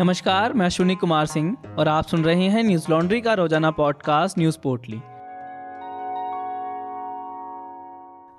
नमस्कार, मैं शुनी कुमार सिंह और आप सुन रहे हैं न्यूज लॉन्ड्री का रोजाना पॉडकास्ट न्यूज पोर्टली।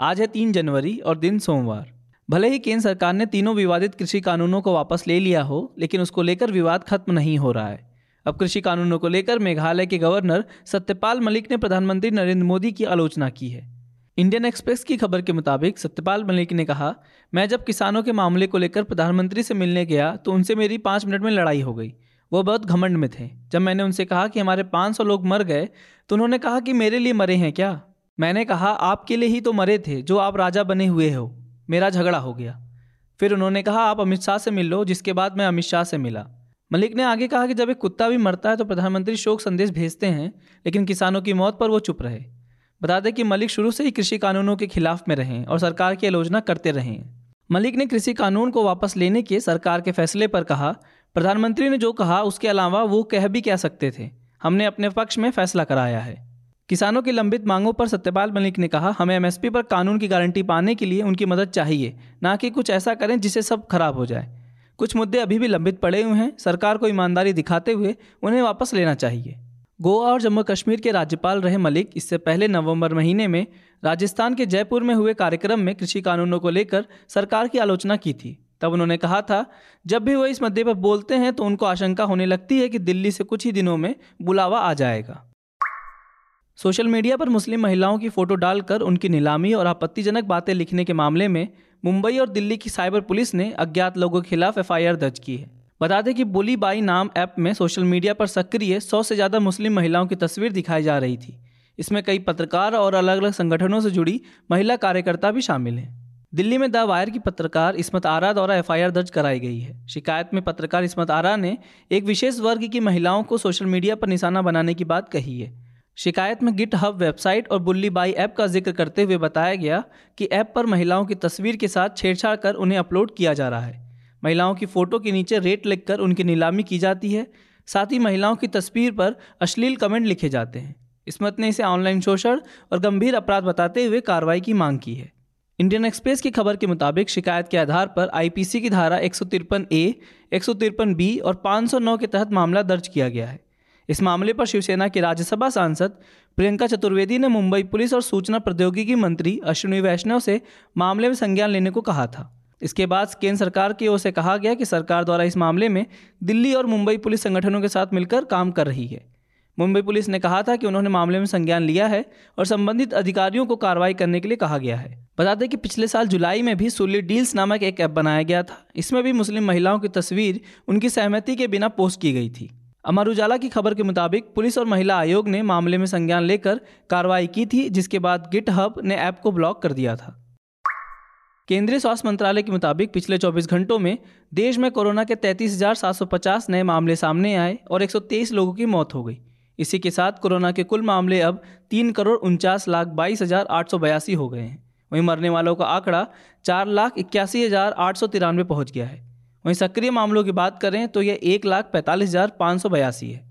आज है 3 जनवरी और दिन सोमवार। भले ही केंद्र सरकार ने तीनों विवादित कृषि कानूनों को वापस ले लिया हो, लेकिन उसको लेकर विवाद खत्म नहीं हो रहा है। अब कृषि कानूनों को लेकर मेघालय के गवर्नर सत्यपाल मलिक ने प्रधानमंत्री नरेंद्र मोदी की आलोचना की है। इंडियन एक्सप्रेस की खबर के मुताबिक सत्यपाल मलिक ने कहा, मैं जब किसानों के मामले को लेकर प्रधानमंत्री से मिलने गया तो उनसे मेरी 5 मिनट में लड़ाई हो गई। वो बहुत घमंड में थे। जब मैंने उनसे कहा कि हमारे 500 लोग मर गए तो उन्होंने कहा कि मेरे लिए मरे हैं क्या? मैंने कहा आपके लिए ही तो मरे थे जो आप राजा बने हुए हो। मेरा झगड़ा हो गया। फिर उन्होंने कहा आप अमित शाह से मिल लो, जिसके बाद मैं अमित शाह से मिला। मलिक ने आगे कहा कि जब एक कुत्ता भी मरता है तो प्रधानमंत्री शोक संदेश भेजते हैं, लेकिन किसानों की मौत पर वो चुप रहे। बता दें कि मलिक शुरू से ही कृषि कानूनों के खिलाफ में रहे और सरकार की आलोचना करते रहे। मलिक ने कृषि कानून को वापस लेने के सरकार के फैसले पर कहा, प्रधानमंत्री ने जो कहा उसके अलावा वो कह भी क्या सकते थे। हमने अपने पक्ष में फैसला कराया है। किसानों की लंबित मांगों पर सत्यपाल मलिक ने कहा, हमें एमएसपी पर कानून की गारंटी पाने के लिए उनकी मदद चाहिए, ना कि कुछ ऐसा करें जिससे सब खराब हो जाए। कुछ मुद्दे अभी भी लंबित पड़े हुए हैं, सरकार को ईमानदारी दिखाते हुए उन्हें वापस लेना चाहिए। गोवा और जम्मू कश्मीर के राज्यपाल रहे मलिक इससे पहले नवंबर महीने में राजस्थान के जयपुर में हुए कार्यक्रम में कृषि कानूनों को लेकर सरकार की आलोचना की थी। तब उन्होंने कहा था, जब भी वो इस मुद्दे पर बोलते हैं तो उनको आशंका होने लगती है कि दिल्ली से कुछ ही दिनों में बुलावा आ जाएगा। सोशल मीडिया पर मुस्लिम महिलाओं की फोटो डालकर उनकी नीलामी और आपत्तिजनक बातें लिखने के मामले में मुंबई और दिल्ली की साइबर पुलिस ने अज्ञात लोगों के खिलाफ एफआईआर दर्ज की है। बता दें कि बुल्ली बाई नाम ऐप में सोशल मीडिया पर सक्रिय 100 से ज़्यादा मुस्लिम महिलाओं की तस्वीर दिखाई जा रही थी। इसमें कई पत्रकार और अलग अलग संगठनों से जुड़ी महिला कार्यकर्ता भी शामिल हैं। दिल्ली में द वायर की पत्रकार इस्मत आरा द्वारा एफआईआर दर्ज कराई गई है। शिकायत में पत्रकार इस्मत आरा ने एक विशेष वर्ग की महिलाओं को सोशल मीडिया पर निशाना बनाने की बात कही है। शिकायत में गिटहब वेबसाइट और बुल्ली बाई ऐप का जिक्र करते हुए बताया गया कि ऐप पर महिलाओं की तस्वीर के साथ छेड़छाड़ कर उन्हें अपलोड किया जा रहा है। महिलाओं की फ़ोटो के नीचे रेट लिखकर उनकी नीलामी की जाती है। साथ ही महिलाओं की तस्वीर पर अश्लील कमेंट लिखे जाते हैं। इस्मत ने इसे ऑनलाइन शोषण और गंभीर अपराध बताते हुए कार्रवाई की मांग की है। इंडियन एक्सप्रेस की खबर के मुताबिक शिकायत के आधार पर आईपीसी की धारा 153A, 153B और 509 के तहत मामला दर्ज किया गया है। इस मामले पर शिवसेना के राज्यसभा सांसद प्रियंका चतुर्वेदी ने मुंबई पुलिस और सूचना प्रौद्योगिकी मंत्री अश्विनी वैष्णव से मामले में संज्ञान लेने को कहा था। इसके बाद केंद्र सरकार की ओर से कहा गया कि सरकार द्वारा इस मामले में दिल्ली और मुंबई पुलिस संगठनों के साथ मिलकर काम कर रही है। मुंबई पुलिस ने कहा था कि उन्होंने मामले में संज्ञान लिया है और संबंधित अधिकारियों को कार्रवाई करने के लिए कहा गया है। बता दें कि पिछले साल जुलाई में भी सुली डील्स नामक एक ऐप बनाया गया था। इसमें भी मुस्लिम महिलाओं की तस्वीर उनकी सहमति के बिना पोस्ट की गई थी। अमर उजाला की खबर के मुताबिक पुलिस और महिला आयोग ने मामले में संज्ञान लेकर कार्रवाई की थी, जिसके बाद गिटहब ने ऐप को ब्लॉक कर दिया था। केंद्रीय स्वास्थ्य मंत्रालय के मुताबिक पिछले 24 घंटों में देश में कोरोना के 33,750 नए मामले सामने आए और 123 लोगों की मौत हो गई। इसी के साथ कोरोना के कुल मामले अब 3,49,22,882 हो गए हैं। वहीं मरने वालों का आंकड़ा 4,81,893 पहुँच गया है। वहीं सक्रिय मामलों की बात करें तो यह 1,45,582 है।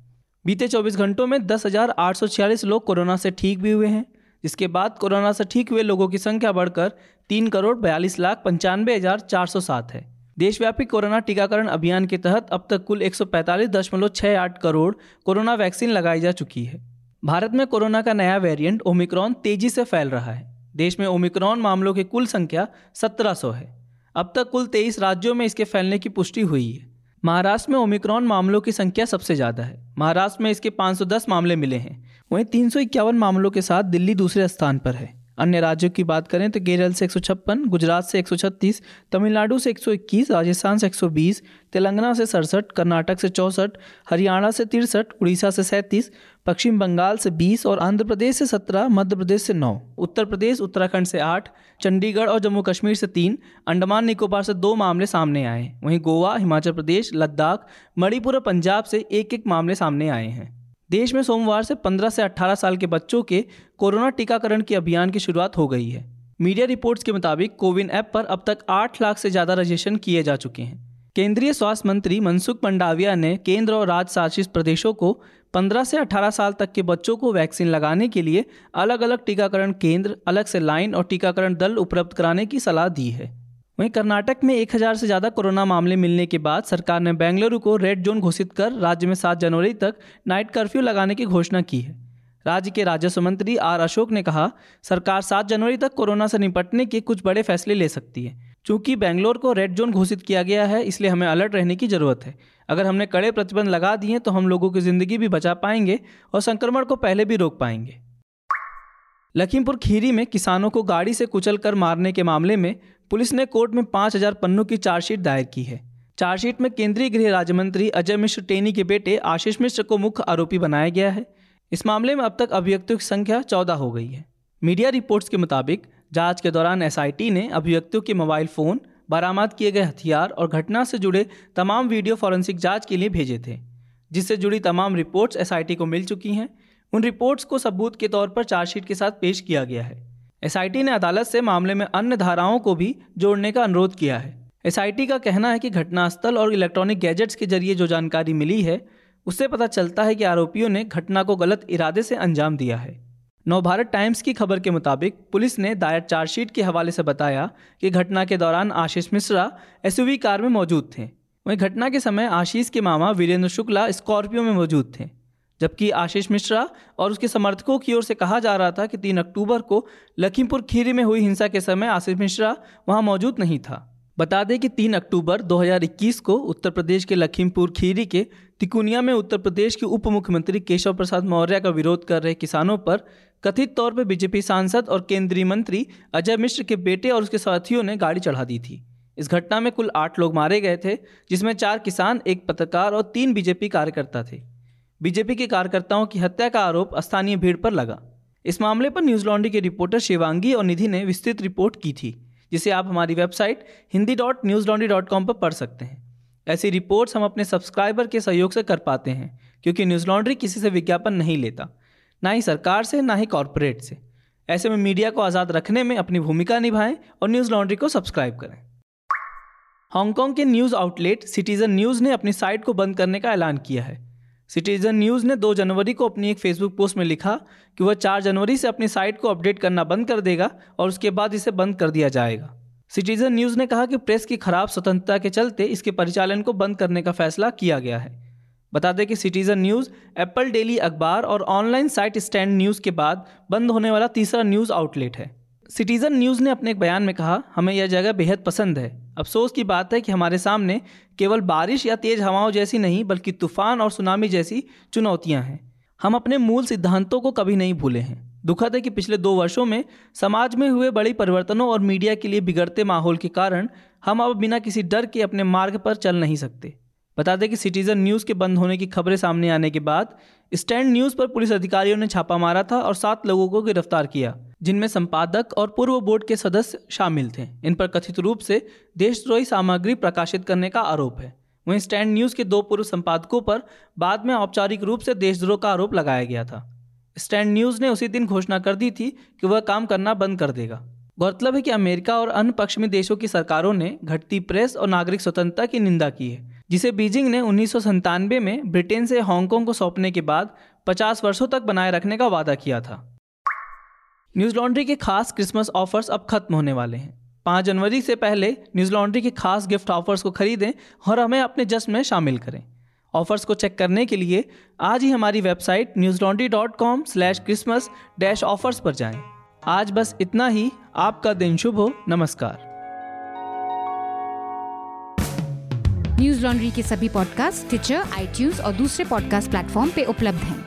बीते 24 घंटों में 10,846 लोग कोरोना से ठीक भी हुए हैं, जिसके बाद कोरोना से ठीक हुए लोगों की संख्या बढ़कर 3,42,95,407 है। देशव्यापी कोरोना टीकाकरण अभियान के तहत अब तक कुल 145.68 करोड़ कोरोना वैक्सीन लगाई जा चुकी है। भारत में कोरोना का नया वेरिएंट ओमिक्रॉन तेजी से फैल रहा है। देश में ओमिक्रॉन मामलों की कुल संख्या 1,700 है। अब तक कुल 23 राज्यों में इसके फैलने की पुष्टि हुई है। महाराष्ट्र में ओमिक्रॉन मामलों की संख्या सबसे ज़्यादा है। महाराष्ट्र में इसके 510 मामले मिले हैं। वहीं 351 मामलों के साथ दिल्ली दूसरे स्थान पर है। अन्य राज्यों की बात करें तो केरल से 156, गुजरात से 136, तमिलनाडु से 121, राजस्थान से 120, तेलंगाना से 67, कर्नाटक से 64, हरियाणा से 63, उड़ीसा से 37, पश्चिम बंगाल से 20 और आंध्र प्रदेश से 17, मध्य प्रदेश से 9, उत्तर प्रदेश, उत्तराखंड से 8, चंडीगढ़ और जम्मू कश्मीर से 3, अंडमान निकोबार से 2 मामले सामने आए। वहीं गोवा, हिमाचल प्रदेश, लद्दाख, मणिपुर और पंजाब से 1-1 मामले सामने आए हैं। देश में सोमवार से 15 से 18 साल के बच्चों के कोरोना टीकाकरण के अभियान की शुरुआत हो गई है। मीडिया रिपोर्ट्स के मुताबिक कोविन ऐप पर अब तक 8 लाख से ज़्यादा रजिस्ट्रेशन किए जा चुके हैं। केंद्रीय स्वास्थ्य मंत्री मनसुख मंडाविया ने केंद्र और राज्य शासित प्रदेशों को 15 से 18 साल तक के बच्चों को वैक्सीन लगाने के लिए अलग अलग टीकाकरण केंद्र, अलग से लाइन और टीकाकरण दल उपलब्ध कराने की सलाह दी है। वहीं कर्नाटक में 1000 से ज़्यादा कोरोना मामले मिलने के बाद सरकार ने बेंगलुरु को रेड जोन घोषित कर राज्य में 7 जनवरी तक नाइट कर्फ्यू लगाने की घोषणा की है। राज्य के राजस्व मंत्री आर अशोक ने कहा, सरकार 7 जनवरी तक कोरोना से निपटने के कुछ बड़े फैसले ले सकती है। चूँकि बेंगलोर को रेड जोन घोषित किया गया है, इसलिए हमें अलर्ट रहने की ज़रूरत है। अगर हमने कड़े प्रतिबंध लगा दिए तो हम लोगों की ज़िंदगी भी बचा पाएंगे और संक्रमण को पहले भी रोक पाएंगे। लखीमपुर खीरी में किसानों को गाड़ी से कुचलकर मारने के मामले में पुलिस ने कोर्ट में 5000 पन्नों की चार्जशीट दायर की है। चार्जशीट में केंद्रीय गृह राज्य मंत्री अजय मिश्र टेनी के बेटे आशीष मिश्र को मुख्य आरोपी बनाया गया है। इस मामले में अब तक अभियुक्तों की संख्या 14 हो गई है। मीडिया रिपोर्ट्स के मुताबिक जांच के दौरान SIT ने अभियुक्तों के मोबाइल फ़ोन, बरामद किए गए हथियार और घटना से जुड़े तमाम वीडियो फॉरेंसिक जाँच के लिए भेजे थे, जिससे जुड़ी तमाम रिपोर्ट्स SIT को मिल चुकी हैं। उन रिपोर्ट्स को सबूत के तौर पर चार्जशीट के साथ पेश किया गया है। SIT ने अदालत से मामले में अन्य धाराओं को भी जोड़ने का अनुरोध किया है। SIT का कहना है कि घटनास्थल और इलेक्ट्रॉनिक गैजेट्स के जरिए जो जानकारी मिली है, उससे पता चलता है कि आरोपियों ने घटना को गलत इरादे से अंजाम दिया है। नवभारत टाइम्स की खबर के मुताबिक पुलिस ने दायर चार्जशीट के हवाले से बताया कि घटना के दौरान आशीष मिश्रा SUV कार में मौजूद थे। वहीं घटना के समय आशीष के मामा वीरेंद्र शुक्ला स्कॉर्पियो में मौजूद थे, जबकि आशीष मिश्रा और उसके समर्थकों की ओर से कहा जा रहा था कि 3 अक्टूबर को लखीमपुर खीरी में हुई हिंसा के समय आशीष मिश्रा वहां मौजूद नहीं था। बता दें कि 3 अक्टूबर 2021 को उत्तर प्रदेश के लखीमपुर खीरी के तिकुनिया में उत्तर प्रदेश के उप मुख्यमंत्री केशव प्रसाद मौर्य का विरोध कर रहे किसानों पर कथित तौर पर बीजेपी सांसद और केंद्रीय मंत्री अजय मिश्र के बेटे और उसके साथियों ने गाड़ी चढ़ा दी थी। इस घटना में कुल 8 लोग मारे गए थे, जिसमें 4 किसान, 1 पत्रकार और 3 बीजेपी कार्यकर्ता थे। बीजेपी के कार्यकर्ताओं की हत्या का आरोप स्थानीय भीड़ पर लगा। इस मामले पर न्यूज लॉन्ड्री के रिपोर्टर शिवांगी और निधि ने विस्तृत रिपोर्ट की थी, जिसे आप हमारी वेबसाइट hindi.newslaundry.com पर पढ़ सकते हैं। ऐसी रिपोर्ट्स हम अपने सब्सक्राइबर के सहयोग से कर पाते हैं, क्योंकि न्यूज लॉन्ड्री किसी से विज्ञापन नहीं लेता, ना ही सरकार से ना ही कॉरपोरेट से। ऐसे में मीडिया को आज़ाद रखने में अपनी भूमिका निभाएं और न्यूज लॉन्ड्री को सब्सक्राइब करें। हांगकॉन्ग के न्यूज़ आउटलेट सिटीजन न्यूज़ ने अपनी साइट को बंद करने का ऐलान किया है। सिटीजन न्यूज़ ने 2 जनवरी को अपनी एक फेसबुक पोस्ट में लिखा कि वह 4 जनवरी से अपनी साइट को अपडेट करना बंद कर देगा और उसके बाद इसे बंद कर दिया जाएगा। सिटीजन न्यूज़ ने कहा कि प्रेस की खराब स्वतंत्रता के चलते इसके परिचालन को बंद करने का फैसला किया गया है। बता दें कि सिटीजन न्यूज़ एप्पल डेली अखबार और ऑनलाइन साइट स्टैंड न्यूज़ के बाद बंद होने वाला तीसरा न्यूज़ आउटलेट है। सिटीजन न्यूज़ ने अपने एक बयान में कहा, हमें यह जगह बेहद पसंद है। अफसोस की बात है कि हमारे सामने केवल बारिश या तेज़ हवाओं जैसी नहीं, बल्कि तूफान और सुनामी जैसी चुनौतियां हैं। हम अपने मूल सिद्धांतों को कभी नहीं भूले हैं। दुखद है कि पिछले 2 वर्षों में समाज में हुए बड़े परिवर्तनों और मीडिया के लिए बिगड़ते माहौल के कारण हम अब बिना किसी डर के अपने मार्ग पर चल नहीं सकते। बता दें कि सिटीजन न्यूज़ के बंद होने की खबरें सामने आने के बाद स्टैंड न्यूज़ पर पुलिस अधिकारियों ने छापा मारा था और 7 लोगों को गिरफ्तार किया, जिनमें संपादक और पूर्व बोर्ड के सदस्य शामिल थे। इन पर कथित रूप से देशद्रोही सामग्री प्रकाशित करने का आरोप है। वहीं स्टैंड न्यूज़ के 2 पूर्व संपादकों पर बाद में औपचारिक रूप से देशद्रोह का आरोप लगाया गया था। स्टैंड न्यूज़ ने उसी दिन घोषणा कर दी थी कि वह काम करना बंद कर देगा। गौरतलब है कि अमेरिका और अन्य पश्चिमी देशों की सरकारों ने घटती प्रेस और नागरिक स्वतंत्रता की निंदा की है, जिसे बीजिंग ने 1997 में ब्रिटेन से हांगकॉन्ग को सौंपने के बाद 50 वर्षों तक बनाए रखने का वादा किया था। न्यूज लॉन्ड्री के खास क्रिसमस ऑफर्स अब खत्म होने वाले हैं। 5 जनवरी से पहले न्यूज लॉन्ड्री के खास गिफ्ट ऑफर्स को खरीदें और हमें अपने जश्न में शामिल करें। ऑफर्स को चेक करने के लिए आज ही हमारी वेबसाइट newslaundry.com/christmas-offers पर जाएं। आज बस इतना ही। आपका दिन शुभ हो। नमस्कार। न्यूज लॉन्ड्री के सभी पॉडकास्ट टिचर, iTunes और दूसरे पॉडकास्ट प्लेटफॉर्म पे उपलब्ध हैं।